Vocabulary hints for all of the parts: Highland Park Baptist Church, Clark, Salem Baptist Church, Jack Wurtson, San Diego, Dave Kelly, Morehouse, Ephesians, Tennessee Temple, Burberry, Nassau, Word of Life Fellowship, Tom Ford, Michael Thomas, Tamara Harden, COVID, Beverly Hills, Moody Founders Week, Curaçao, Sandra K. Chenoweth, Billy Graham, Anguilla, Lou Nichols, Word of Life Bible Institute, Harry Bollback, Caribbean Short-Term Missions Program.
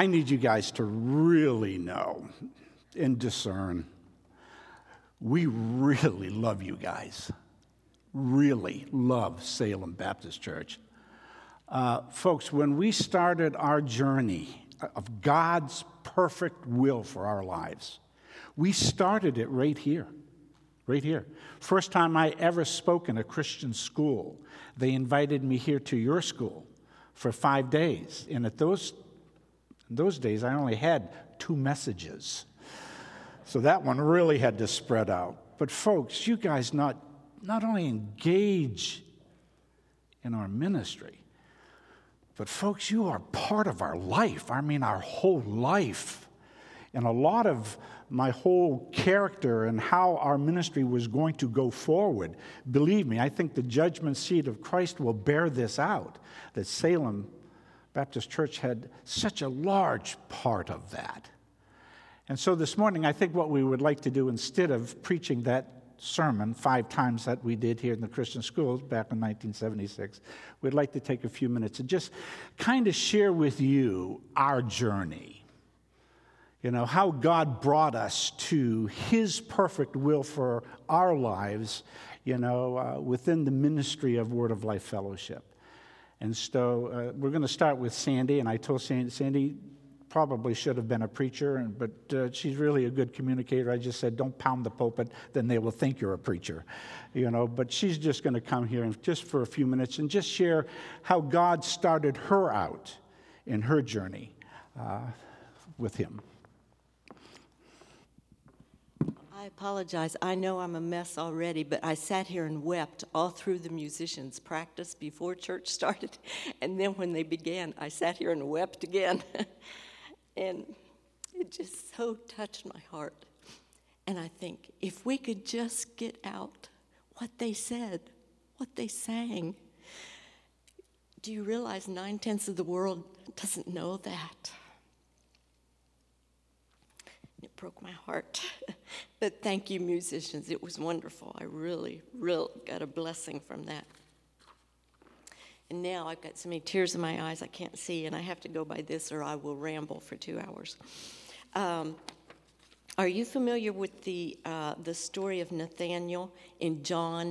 I need you guys to really know and discern. We really love you guys. Really love Salem Baptist Church. Folks, when we started our journey of God's perfect will for our lives, we started it right here. Right here. First time I ever spoke in a Christian school, they invited me here to your school for 5 days. And at those days, I only had 2 messages. So that one really had to spread out. But folks, you guys not only engage in our ministry, but folks, you are part of our life. I mean, our whole life. And a lot of my whole character and how our ministry was going to go forward, believe me, I think the judgment seat of Christ will bear this out, that Salem Baptist Church had such a large part of that. And so this morning, I think what we would like to do, instead of preaching that sermon 5 times that we did here in the Christian schools back in 1976, we'd like to take a few minutes and just kind of share with you our journey. You know, how God brought us to His perfect will for our lives, you know, within the ministry of Word of Life Fellowship. And so we're going to start with Sandy, and I told Sandy probably should have been a preacher, but she's really a good communicator. I just said, don't pound the pulpit, then they will think you're a preacher, you know. But she's just going to come here and just for a few minutes and just share how God started her out in her journey with Him. I apologize. I know I'm a mess already, but I sat here and wept all through the musicians' practice before church started, and then when they began, I sat here and wept again. And it just so touched my heart. And I think, if we could just get out what they said, what they sang. Do you realize 9/10 of the world doesn't know that? It broke my heart. But thank you, musicians. It was wonderful. I really got a blessing from that. And now I've got so many tears in my eyes I can't see, and I have to go by this or I will ramble for 2 hours. Are you familiar with the story of Nathaniel in John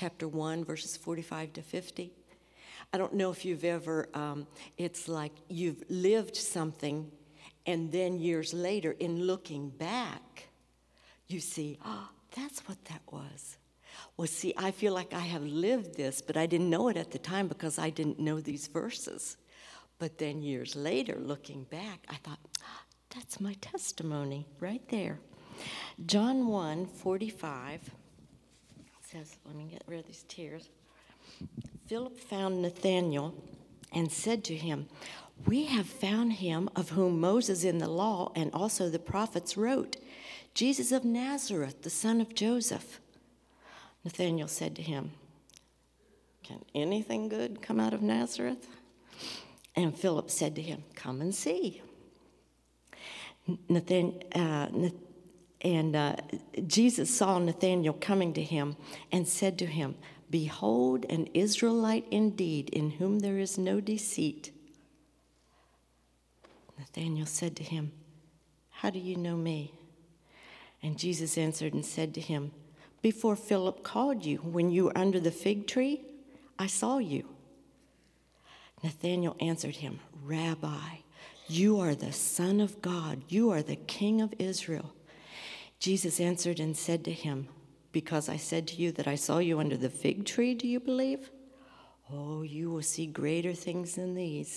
chapter 1, verses 45 to 50? I don't know if you've ever, it's like you've lived something, and then years later, in looking back, you see, oh, that's what that was. Well, see, I feel like I have lived this, but I didn't know it at the time because I didn't know these verses. But then years later, looking back, I thought, oh, that's my testimony right there. John 1:45 says, let me get rid of these tears. Philip found Nathanael and said to him, "We have found him of whom Moses in the law and also the prophets wrote, Jesus of Nazareth, the son of Joseph." Nathanael said to him, "Can anything good come out of Nazareth?" And Philip said to him, "Come and see." Jesus saw Nathanael coming to him and said to him, "Behold, an Israelite indeed, in whom there is no deceit." Nathanael said to him, "How do you know me?" And Jesus answered and said to him, "Before Philip called you, when you were under the fig tree, I saw you." Nathanael answered him, "Rabbi, you are the Son of God. You are the King of Israel." Jesus answered and said to him, "Because I said to you that I saw you under the fig tree, do you believe? Oh, you will see greater things than these."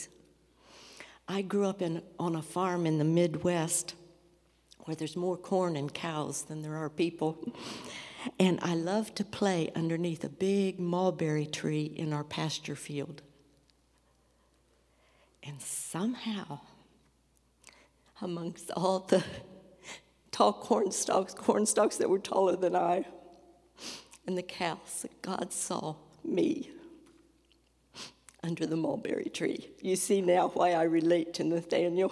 I grew up on a farm in the Midwest where there's more corn and cows than there are people. And I loved to play underneath a big mulberry tree in our pasture field. And somehow, amongst all the tall corn stalks that were taller than I, and the cows, God saw me under the mulberry tree. You see now why I relate to Nathanael.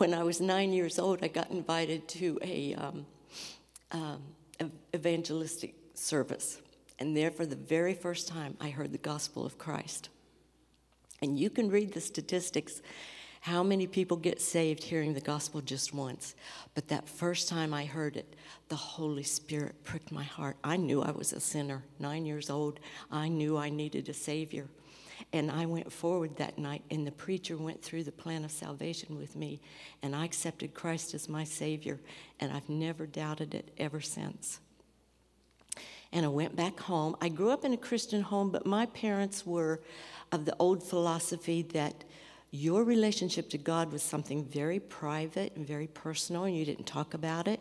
When I was 9 years old, I got invited to a evangelistic service. And there, for the very first time, I heard the gospel of Christ. And you can read the statistics, how many people get saved hearing the gospel just once. But that first time I heard it, the Holy Spirit pricked my heart. I knew I was a sinner, 9 years old. I knew I needed a Savior. And I went forward that night, and the preacher went through the plan of salvation with me, and I accepted Christ as my Savior, and I've never doubted it ever since. And I went back home. I grew up in a Christian home, but my parents were of the old philosophy that your relationship to God was something very private and very personal, and you didn't talk about it.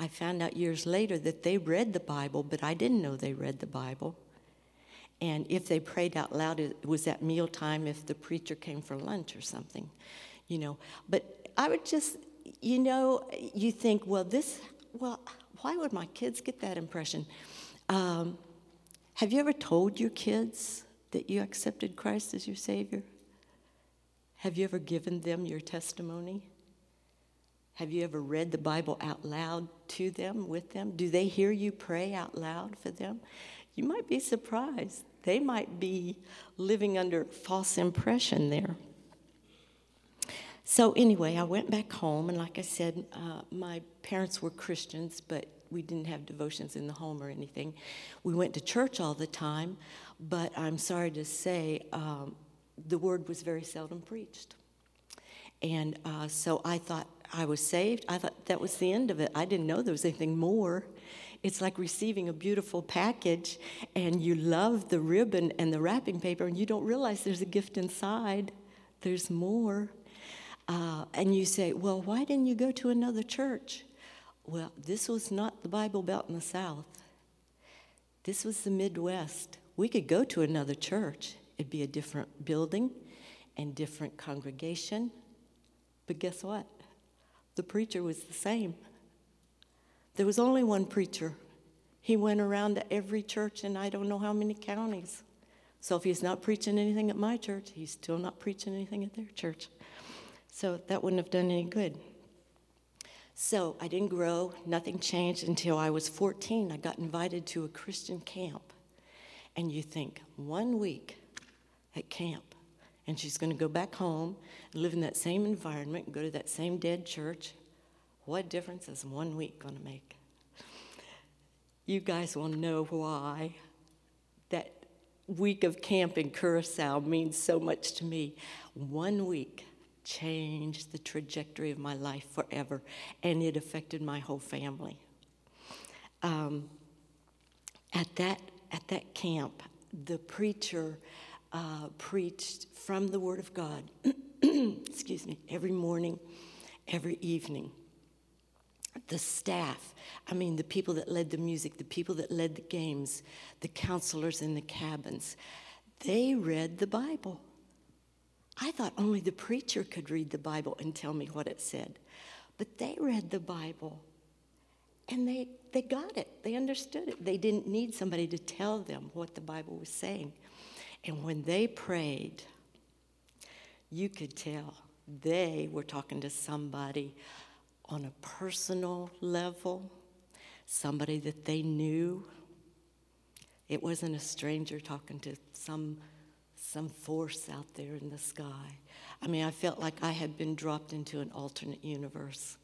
I found out years later that they read the Bible, but I didn't know they read the Bible. And if they prayed out loud, it was at mealtime if the preacher came for lunch or something, you know. But I would just, you know, you think, well, why would my kids get that impression? Have you ever told your kids that you accepted Christ as your Savior? Have you ever given them your testimony? Have you ever read the Bible out loud to them, with them? Do they hear you pray out loud for them? You might be surprised. They might be living under false impression there. So anyway, I went back home, and like I said, my parents were Christians, but we didn't have devotions in the home or anything. We went to church all the time, but I'm sorry to say, the word was very seldom preached. And so I thought I was saved. I thought that was the end of it. I didn't know there was anything more. It's like receiving a beautiful package, and you love the ribbon and the wrapping paper, and you don't realize there's a gift inside. There's more. And you say, well, why didn't you go to another church? Well, this was not the Bible Belt in the South. This was the Midwest. We could go to another church. It'd be a different building and different congregation. But guess what? The preacher was the same. There was only one preacher. He went around to every church in I don't know how many counties. So if he's not preaching anything at my church, he's still not preaching anything at their church. So that wouldn't have done any good. So I didn't grow. Nothing changed until I was 14. I got invited to a Christian camp. And you think, 1 week at camp, and she's going to go back home and live in that same environment and go to that same dead church. What difference is 1 week going to make? You guys will know why that week of camp in Curaçao means so much to me. 1 week changed the trajectory of my life forever, and it affected my whole family. At that camp, the preacher preached from the Word of God, excuse me, every morning, every evening. The staff, I mean, the people that led the music, the people that led the games, the counselors in the cabins, they read the Bible. I thought only the preacher could read the Bible and tell me what it said. But they read the Bible, and they got it. They understood it. They didn't need somebody to tell them what the Bible was saying. And when they prayed, you could tell they were talking to somebody on a personal level, somebody that they knew. It wasn't a stranger talking to some force out there in the sky. I mean, I felt like I had been dropped into an alternate universe.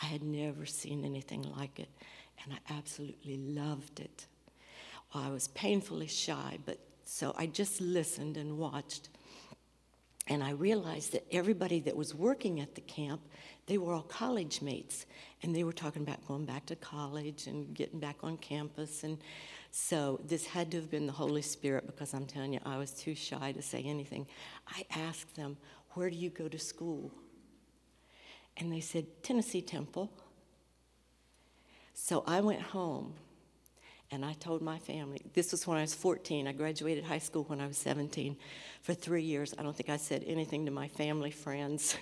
I had never seen anything like it, and I absolutely loved it. Well, I was painfully shy, but so I just listened and watched. And I realized that everybody that was working at the camp, they were all college mates. And they were talking about going back to college and getting back on campus. And so this had to have been the Holy Spirit, because I'm telling you, I was too shy to say anything. I asked them, where do you go to school? And they said, Tennessee Temple. So I went home, and I told my family. This was when I was 14. I graduated high school when I was 17. For 3 years, I don't think I said anything to my family, friends,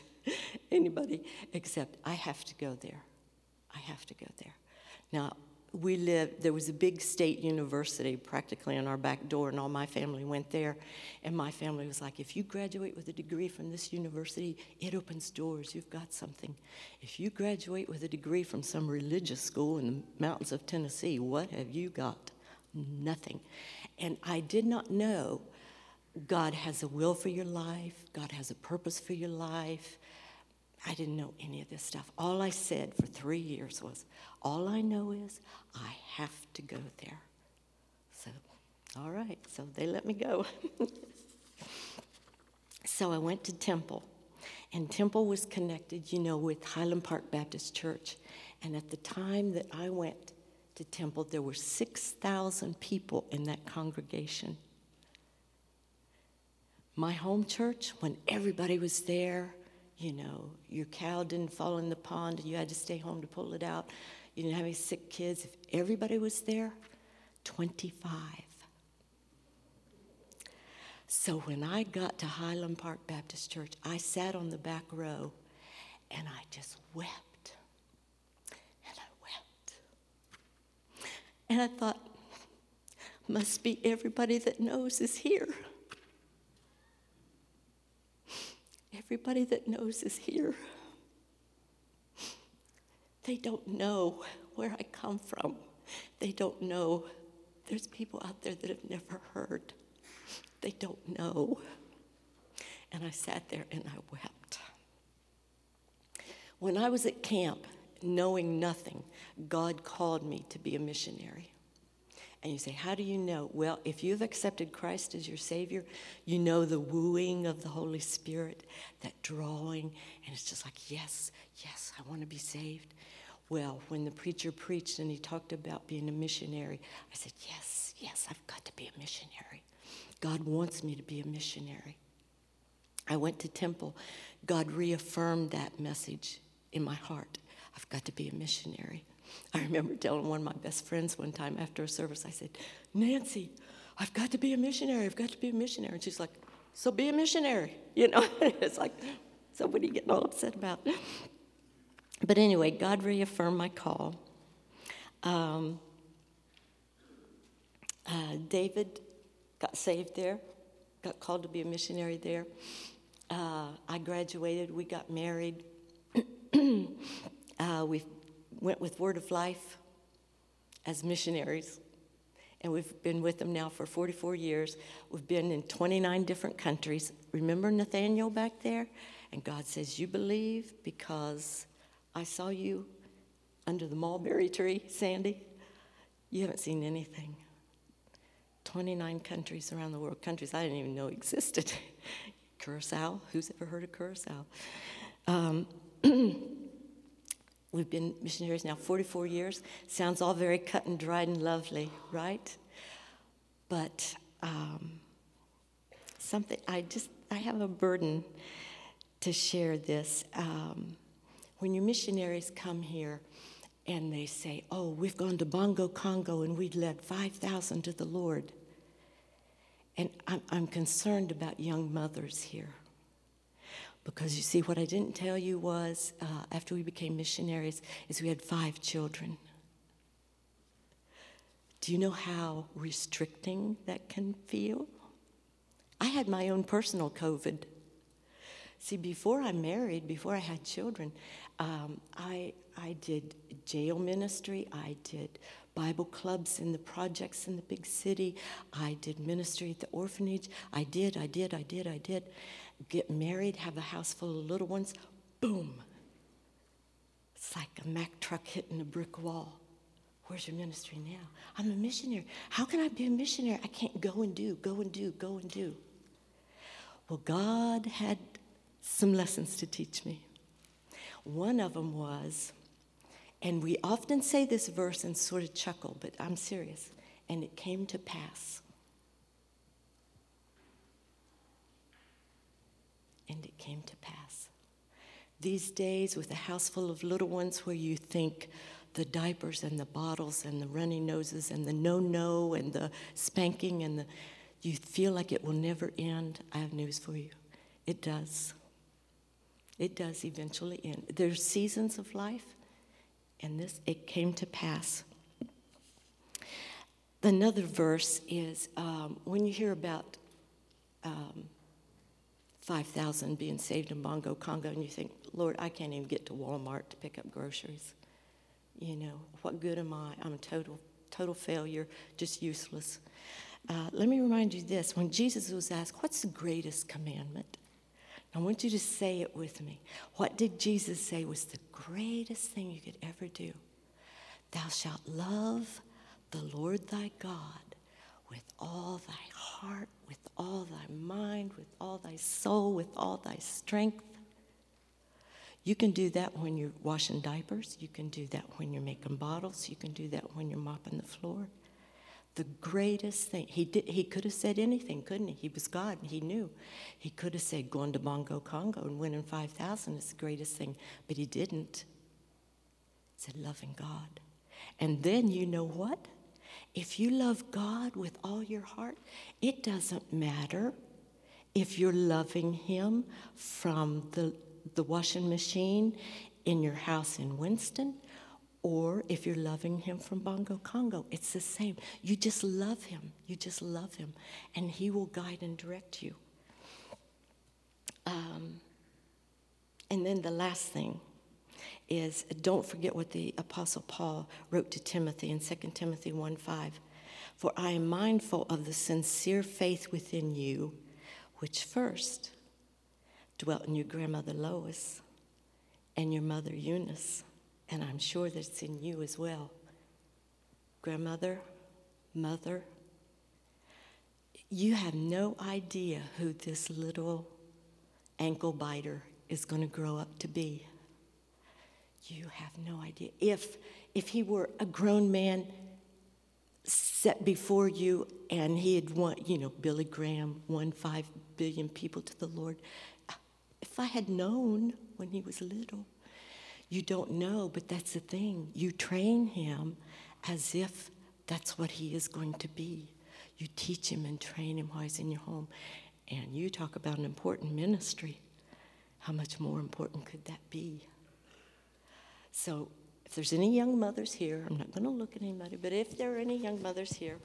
anybody, except I have to go there. I have to go there. Now, there was a big state university practically on our back door, and all my family went there. And my family was like, if you graduate with a degree from this university, it opens doors. You've got something. If you graduate with a degree from some religious school in the mountains of Tennessee, what have you got? Nothing. And I did not know God has a will for your life. God has a purpose for your life. I didn't know any of this stuff. All I said for 3 years was, all I know is I have to go there. So, all right, so they let me go. So I went to Temple, and Temple was connected, you know, with Highland Park Baptist Church. And at the time that I went to Temple, there were 6,000 people in that congregation. My home church, when everybody was there, you know, your cow didn't fall in the pond and you had to stay home to pull it out. You didn't have any sick kids. If everybody was there, 25. So when I got to Highland Park Baptist Church, I sat on the back row and I just wept. And I wept. And I thought, must be everybody that knows is here. Everybody that knows is here. They don't know where I come from. They don't know. There's people out there that have never heard. They don't know. And I sat there and I wept. When I was at camp, knowing nothing, God called me to be a missionary. And you say, how do you know? Well, if you've accepted Christ as your Savior, you know the wooing of the Holy Spirit, that drawing, and it's just like, yes, yes, I want to be saved. Well, when the preacher preached and he talked about being a missionary, I said, yes, yes, I've got to be a missionary. God wants me to be a missionary. I went to Temple. God reaffirmed that message in my heart. I've got to be a missionary. I remember telling one of my best friends one time after a service, I said, Nancy, I've got to be a missionary. I've got to be a missionary. And she's like, so be a missionary. You know, it's like, so what are you getting all upset about? But anyway, God reaffirmed my call. David got saved there, got called to be a missionary there. I graduated. We got married. We went with Word of Life as missionaries, and we've been with them now for 44 years. We've been in 29 different countries. Remember Nathaniel back there? And God says, you believe because I saw you under the mulberry tree, Sandy. You haven't seen anything. 29 countries around the world, countries I didn't even know existed. Curaçao, who's ever heard of Curaçao? We've been missionaries now 44 years. Sounds all very cut and dried and lovely, right? But something, I have a burden to share this. When your missionaries come here and they say, oh, we've gone to Bongo, Congo, and we've led 5,000 to the Lord. And I'm concerned about young mothers here. Because you see, what I didn't tell you was, after we became missionaries, is we had 5 children. Do you know how restricting that can feel? I had my own personal COVID. See, before I married, before I had children, I did jail ministry. I did Bible clubs in the projects in the big city. I did ministry at the orphanage. I did. Get married, have a house full of little ones, boom. It's like a Mack truck hitting a brick wall. Where's your ministry now? I'm a missionary. How can I be a missionary? I can't go and do. Well, God had some lessons to teach me. One of them was, and we often say this verse and sort of chuckle, but I'm serious, and it came to pass. And it came to pass. These days with a house full of little ones where you think the diapers and the bottles and the runny noses and the no-no and the spanking and the, you feel like it will never end. I have news for you. It does. It does eventually end. There's seasons of life, and this, it came to pass. Another verse is when you hear about 5,000 being saved in Bongo, Congo, and you think, Lord, I can't even get to Walmart to pick up groceries. You know, what good am I? I'm a total failure, just useless. Let me remind you this. When Jesus was asked, what's the greatest commandment? I want you to say it with me. What did Jesus say was the greatest thing you could ever do? Thou shalt love the Lord thy God with all thy heart, with all thy mind, with all thy soul, with all thy strength. You can do that when you're washing diapers. You can do that when you're making bottles. You can do that when you're mopping the floor. The greatest thing. He could have said anything, couldn't he? He was God, and he knew. He could have said going to Bongo, Congo, and winning 5,000 is the greatest thing, but he didn't. He said loving God. And then you know what? If you love God with all your heart, it doesn't matter if you're loving him from the washing machine in your house in Winston, or if you're loving him from Bongo, Congo. It's the same. You just love him. You just love him. And he will guide and direct you. And then the last thing is, don't forget what the Apostle Paul wrote to Timothy in 2 Timothy 1:5. For I am mindful of the sincere faith within you, which first dwelt in your grandmother Lois and your mother Eunice. And I'm sure that it's in you as well. Grandmother, mother, you have no idea who this little ankle biter is going to grow up to be. You have no idea. If he were a grown man set before you and he had won, Billy Graham won 5 billion people to the Lord. If I had known when he was little. You don't know, but that's the thing. You train him as if that's what he is going to be. You teach him and train him while he's in your home. And you talk about an important ministry. How much more important could that be? So if there's any young mothers here, I'm not going to look at anybody, but if there are any young mothers here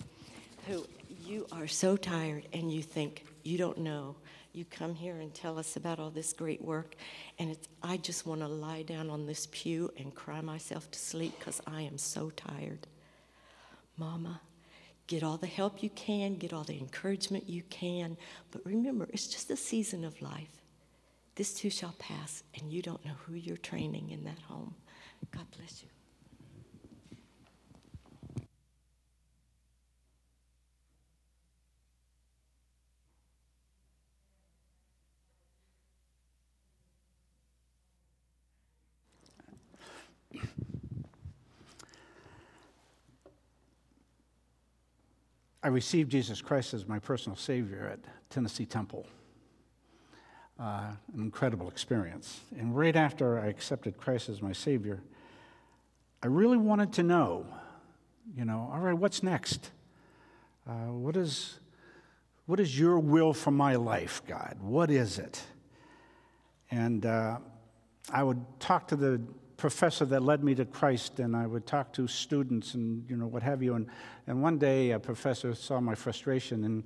who you are so tired and you think you don't know, you come here and tell us about all this great work, and I just want to lie down on this pew and cry myself to sleep because I am so tired. Mama, get all the help you can, get all the encouragement you can, but remember, it's just a season of life. This too shall pass, and you don't know who you're training in that home. God bless you. I received Jesus Christ as my personal Savior at Tennessee Temple. An incredible experience. And right after I accepted Christ as my Savior, I really wanted to know, all right, what's next? What is your will for my life, God? What is it? And I would talk to the professor that led me to Christ, and I would talk to students and what have you, and one day a professor saw my frustration and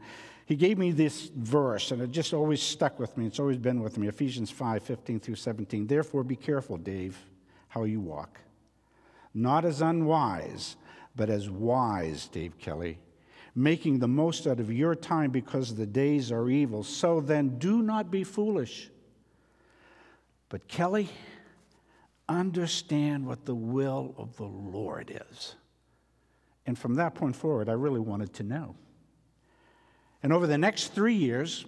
he gave me this verse, and it just always stuck with me. It's always been with me. Ephesians 5:15 through 17. Therefore be careful, Dave, how you walk, not as unwise but as wise, Dave Kelly, making the most out of your time because the days are evil. So then do not be foolish, but Kelly, understand what the will of the Lord is. And from that point forward, I really wanted to know. And over the next 3 years,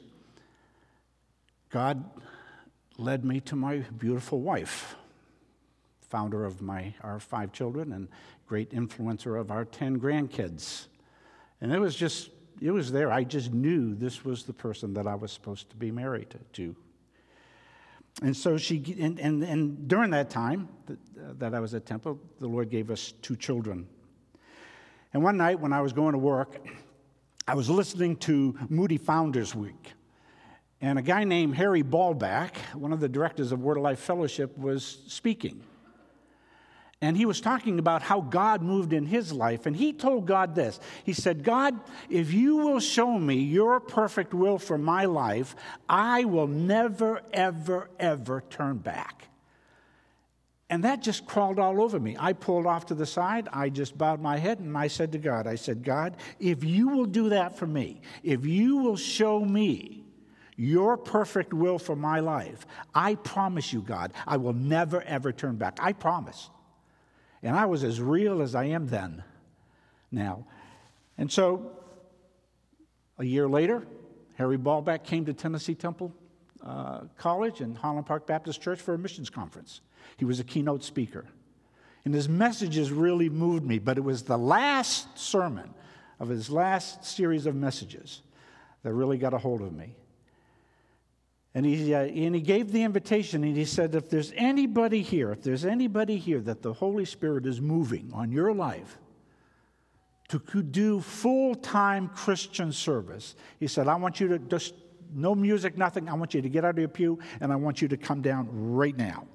God led me to my beautiful wife, founder of our 5 children and great influencer of our 10 grandkids. And it was there. I just knew this was the person that I was supposed to be married to. And so she, and during that time that I was at Temple, the Lord gave us 2 children. And one night when I was going to work, I was listening to Moody Founders Week. And a guy named Harry Bollback, one of the directors of Word of Life Fellowship, was speaking. And he was talking about how God moved in his life. And he told God this. He said, God, if you will show me your perfect will for my life, I will never, ever, ever turn back. And that just crawled all over me. I pulled off to the side, I just bowed my head, and I said to God, God, if you will do that for me, if you will show me your perfect will for my life, I promise you, God, I will never, ever turn back. I promise. And I was as real as I am then, now. And so, a year later, Harry Bollback came to Tennessee Temple College and Highland Park Baptist Church for a missions conference. He was a keynote speaker. And his messages really moved me, but it was the last sermon of his last series of messages that really got a hold of me. And he gave the invitation, and he said, if there's anybody here that the Holy Spirit is moving on your life to do full-time Christian service, he said, I want you to just, no music, nothing, I want you to get out of your pew, and I want you to come down right now.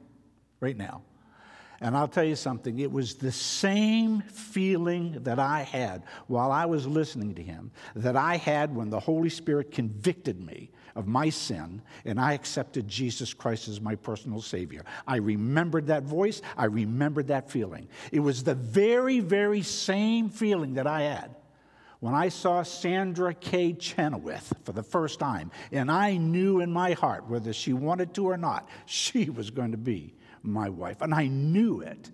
And I'll tell you something, it was the same feeling that I had while I was listening to him that I had when the Holy Spirit convicted me of my sin and I accepted Jesus Christ as my personal Savior. I remembered that voice, I remembered that feeling. It was the very, very same feeling that I had when I saw Sandra K. Chenoweth for the first time, and I knew in my heart, whether she wanted to or not, she was going to be my wife, and I knew it.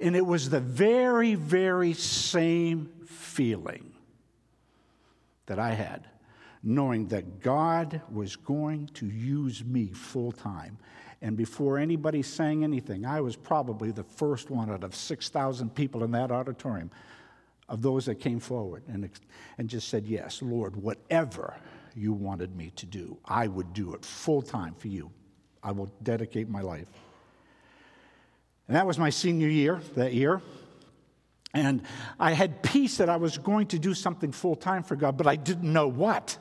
And it was the very, very same feeling that I had, knowing that God was going to use me full time. And before anybody sang anything, I was probably the first one out of 6,000 people in that auditorium of those that came forward and just said, yes, Lord, whatever you wanted me to do, I would do it full time for you. I will dedicate my life. And that was my senior year, that year. And I had peace that I was going to do something full-time for God, but I didn't know what.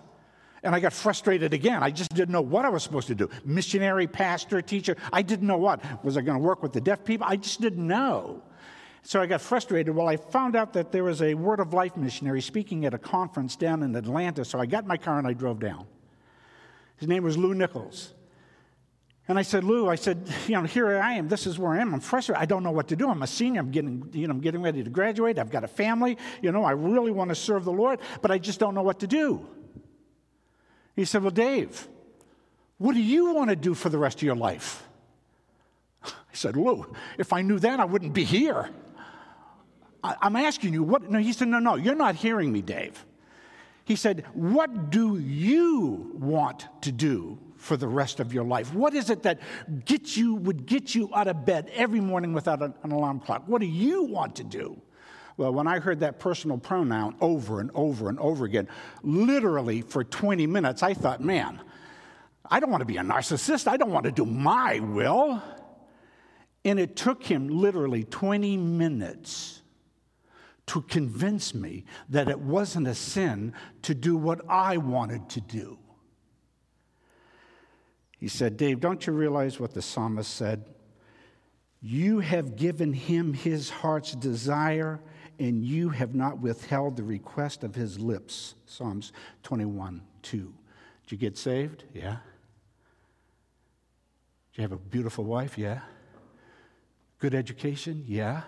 And I got frustrated again. I just didn't know what I was supposed to do. Missionary, pastor, teacher, I didn't know what. Was I going to work with the deaf people? I just didn't know. So I got frustrated. Well, I found out that there was a Word of Life missionary speaking at a conference down in Atlanta, so I got in my car and I drove down. His name was Lou Nichols. And I said, Lou, here I am. This is where I am. I'm frustrated. I don't know what to do. I'm a senior. I'm getting ready to graduate. I've got a family. I really want to serve the Lord, but I just don't know what to do. He said, well, Dave, what do you want to do for the rest of your life? I said, Lou, if I knew that, I wouldn't be here. I'm asking you what. No, he said, no, you're not hearing me, Dave. He said, what do you want to do for the rest of your life? What is it that would get you out of bed every morning without an alarm clock? What do you want to do? Well, when I heard that personal pronoun over and over and over again, literally for 20 minutes, I thought, man, I don't want to be a narcissist. I don't want to do my will. And it took him literally 20 minutes to convince me that it wasn't a sin to do what I wanted to do. He said, Dave, don't you realize what the psalmist said? You have given him his heart's desire, and you have not withheld the request of his lips. Psalms 21:2. Did you get saved? Yeah. Did you have a beautiful wife? Yeah. Good education? Yeah.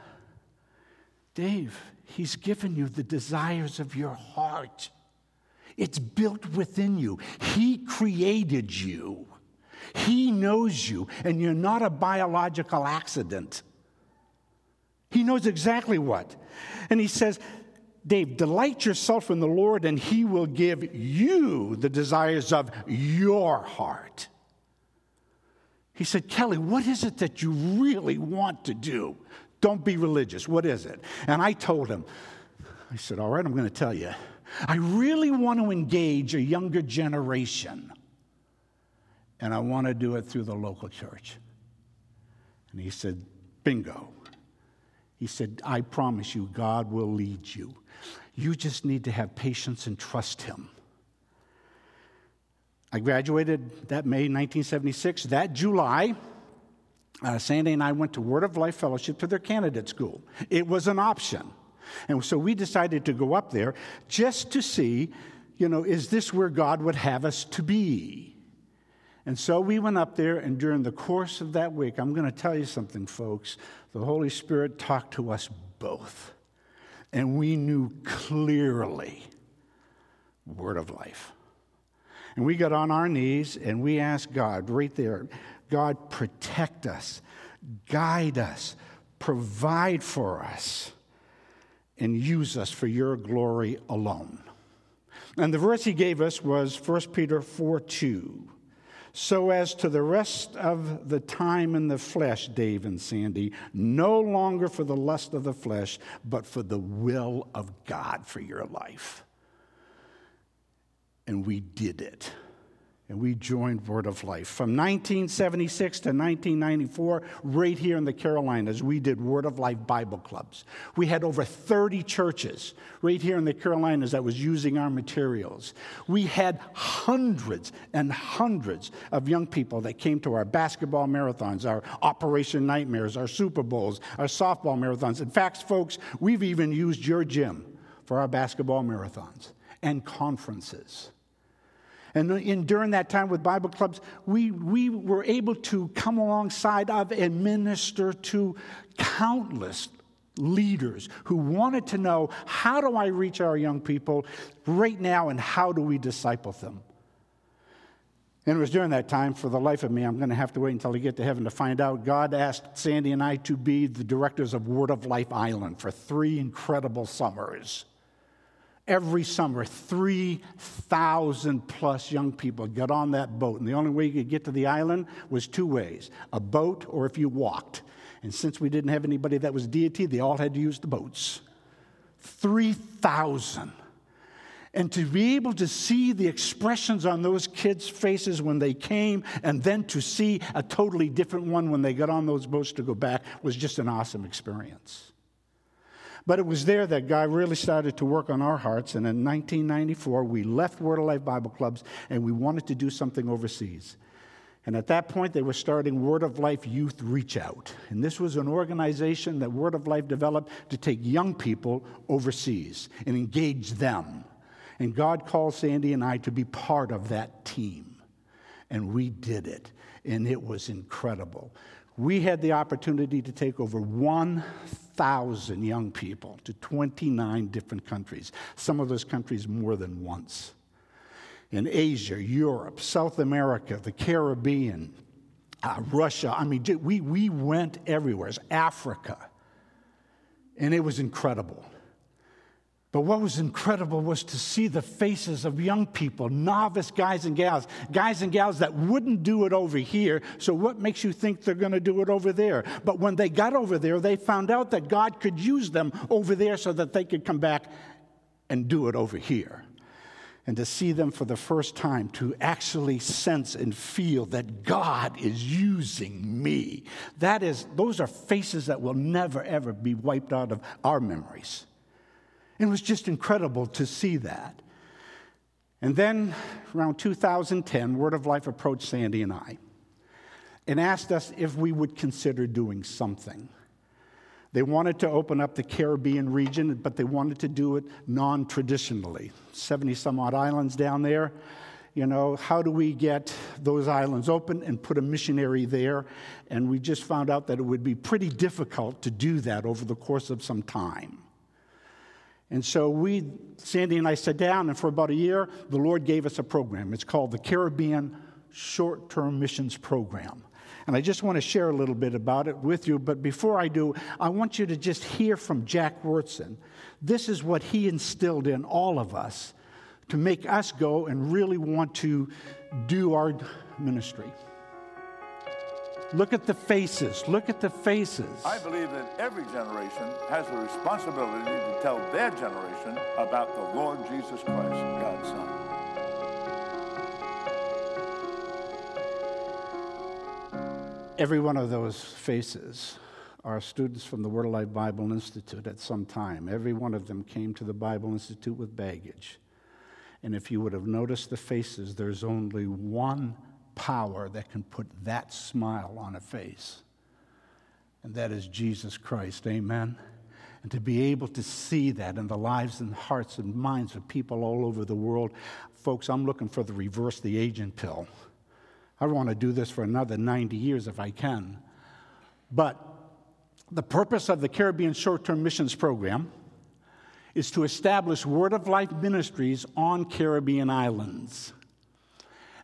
Dave, he's given you the desires of your heart. It's built within you. He created you. He knows you, and you're not a biological accident. He knows exactly what. And he says, Dave, delight yourself in the Lord, and he will give you the desires of your heart. He said, Kelly, what is it that you really want to do? Don't be religious. What is it? And I told him, I said, all right, I'm going to tell you. I really want to engage a younger generation. And I want to do it through the local church. And he said, bingo. He said, I promise you, God will lead you. You just need to have patience and trust him. I graduated that May 1976. That July, Sandy and I went to Word of Life Fellowship to their candidate school. It was an option. And so we decided to go up there just to see, is this where God would have us to be? And so we went up there, and during the course of that week, I'm going to tell you something, folks. The Holy Spirit talked to us both, and we knew clearly Word of Life. And we got on our knees, and we asked God right there, God, protect us, guide us, provide for us, and use us for your glory alone. And the verse he gave us was 1 Peter 4:2. So as to the rest of the time in the flesh, Dave and Sandy, no longer for the lust of the flesh, but for the will of God for your life. And we did it. And we joined Word of Life. From 1976 to 1994, right here in the Carolinas, we did Word of Life Bible clubs. We had over 30 churches right here in the Carolinas that was using our materials. We had hundreds and hundreds of young people that came to our basketball marathons, our Operation Nightmares, our Super Bowls, our softball marathons. In fact, folks, we've even used your gym for our basketball marathons and conferences. And during that time with Bible clubs, we were able to come alongside of and minister to countless leaders who wanted to know, how do I reach our young people right now, and how do we disciple them? And it was during that time, for the life of me, I'm going to have to wait until I get to heaven to find out, God asked Sandy and I to be the directors of Word of Life Island for 3 incredible summers. Every summer, 3,000 plus young people got on that boat. And the only way you could get to the island was 2 ways, a boat or if you walked. And since we didn't have anybody that was deity, they all had to use the boats. 3,000. And to be able to see the expressions on those kids' faces when they came, and then to see a totally different one when they got on those boats to go back, was just an awesome experience. But it was there that God really started to work on our hearts. And in 1994, we left Word of Life Bible Clubs, and we wanted to do something overseas. And at that point, they were starting Word of Life Youth Reach Out. And this was an organization that Word of Life developed to take young people overseas and engage them. And God called Sandy and I to be part of that team. And we did it. And it was incredible. We had the opportunity to take over 1,000 young people to 29 different countries, some of those countries more than once. In Asia, Europe, South America, the Caribbean, Russia. I mean, we went everywhere. It's Africa. And it was incredible. But what was incredible was to see the faces of young people, novice guys and gals that wouldn't do it over here, so what makes you think they're going to do it over there? But when they got over there, they found out that God could use them over there so that they could come back and do it over here. And to see them for the first time, to actually sense and feel that God is using me. Those are faces that will never, ever be wiped out of our memories. It was just incredible to see that. And then around 2010, Word of Life approached Sandy and I and asked us if we would consider doing something. They wanted to open up the Caribbean region, but they wanted to do it non-traditionally. 70-some-odd islands down there. You know, how do we get those islands open and put a missionary there? And we just found out that it would be pretty difficult to do that over the course of some time. And so Sandy and I sat down, and for about a year, the Lord gave us a program. It's called the Caribbean Short-Term Missions Program. And I just want to share a little bit about it with you. But before I do, I want you to just hear from Jack Wurtson. This is what he instilled in all of us to make us go and really want to do our ministry. Look at the faces. Look at the faces. I believe that every generation has a responsibility to tell their generation about the Lord Jesus Christ, God's Son. Every one of those faces are students from the Word of Life Bible Institute at some time. Every one of them came to the Bible Institute with baggage. And if you would have noticed the faces, there's only one power that can put that smile on a face, and that is Jesus Christ. Amen. And to be able to see that in the lives and hearts and minds of people all over the world, folks, I'm looking for the reverse the aging pill. I want to do this for another 90 years if I can. But the purpose of the Caribbean Short-Term Missions Program is to establish Word of Life ministries on Caribbean islands.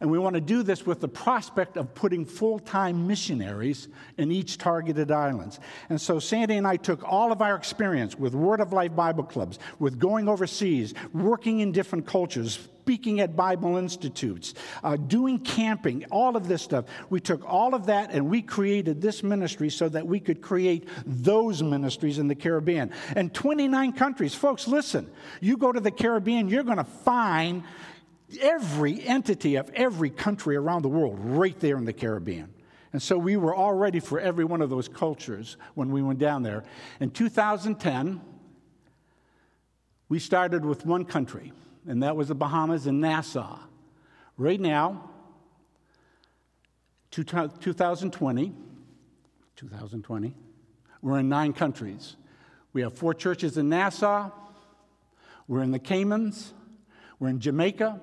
And we want to do this with the prospect of putting full-time missionaries in each targeted islands. And so Sandy and I took all of our experience with Word of Life Bible clubs, with going overseas, working in different cultures, speaking at Bible institutes, doing camping, all of this stuff. We took all of that and we created this ministry so that we could create those ministries in the Caribbean. And 29 countries. Folks, listen, you go to the Caribbean, you're going to find every entity of every country around the world right there in the Caribbean. And so we were all ready for every one of those cultures when we went down there. In 2010, we started with one country, and that was the Bahamas and Nassau. Right now, 2020, we're in 9 countries. We have 4 churches in Nassau. We're in the Caymans. We're in Jamaica.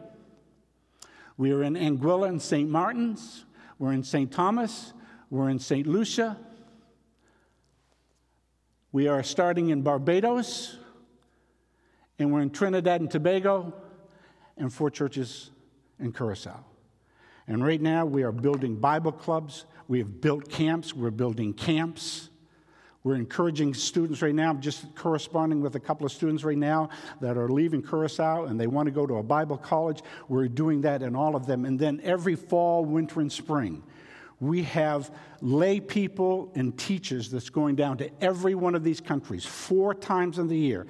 We are in Anguilla and St. Martin's. We're in St. Thomas. We're in St. Lucia. We are starting in Barbados. And we're in Trinidad and Tobago, and 4 churches in Curaçao. And right now we are building Bible clubs. We have built camps. We're building camps. We're encouraging students right now. I'm just corresponding with a couple of students right now that are leaving Curaçao and they want to go to a Bible college. We're doing that in all of them. And then every fall, winter, and spring, we have lay people and teachers that's going down to every one of these countries 3 times a year,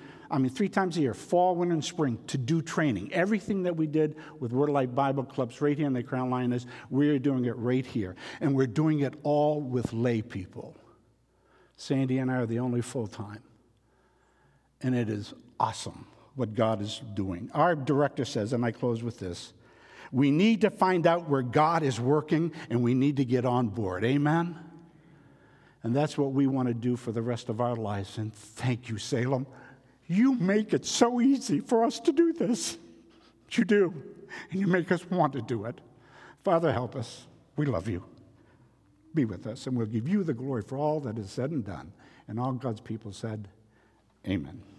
fall, winter, and spring, to do training. Everything that we did with Word of Life Bible clubs right here in the Crown Lioness, we're doing it right here. And we're doing it all with lay people. Sandy and I are the only full-time, and it is awesome what God is doing. Our director says, and I close with this, we need to find out where God is working, and we need to get on board. Amen? And that's what we want to do for the rest of our lives, and thank you, Salem. You make it so easy for us to do this. You do, and you make us want to do it. Father, help us. We love you. Be with us, and we'll give you the glory for all that is said and done. And all God's people said, amen.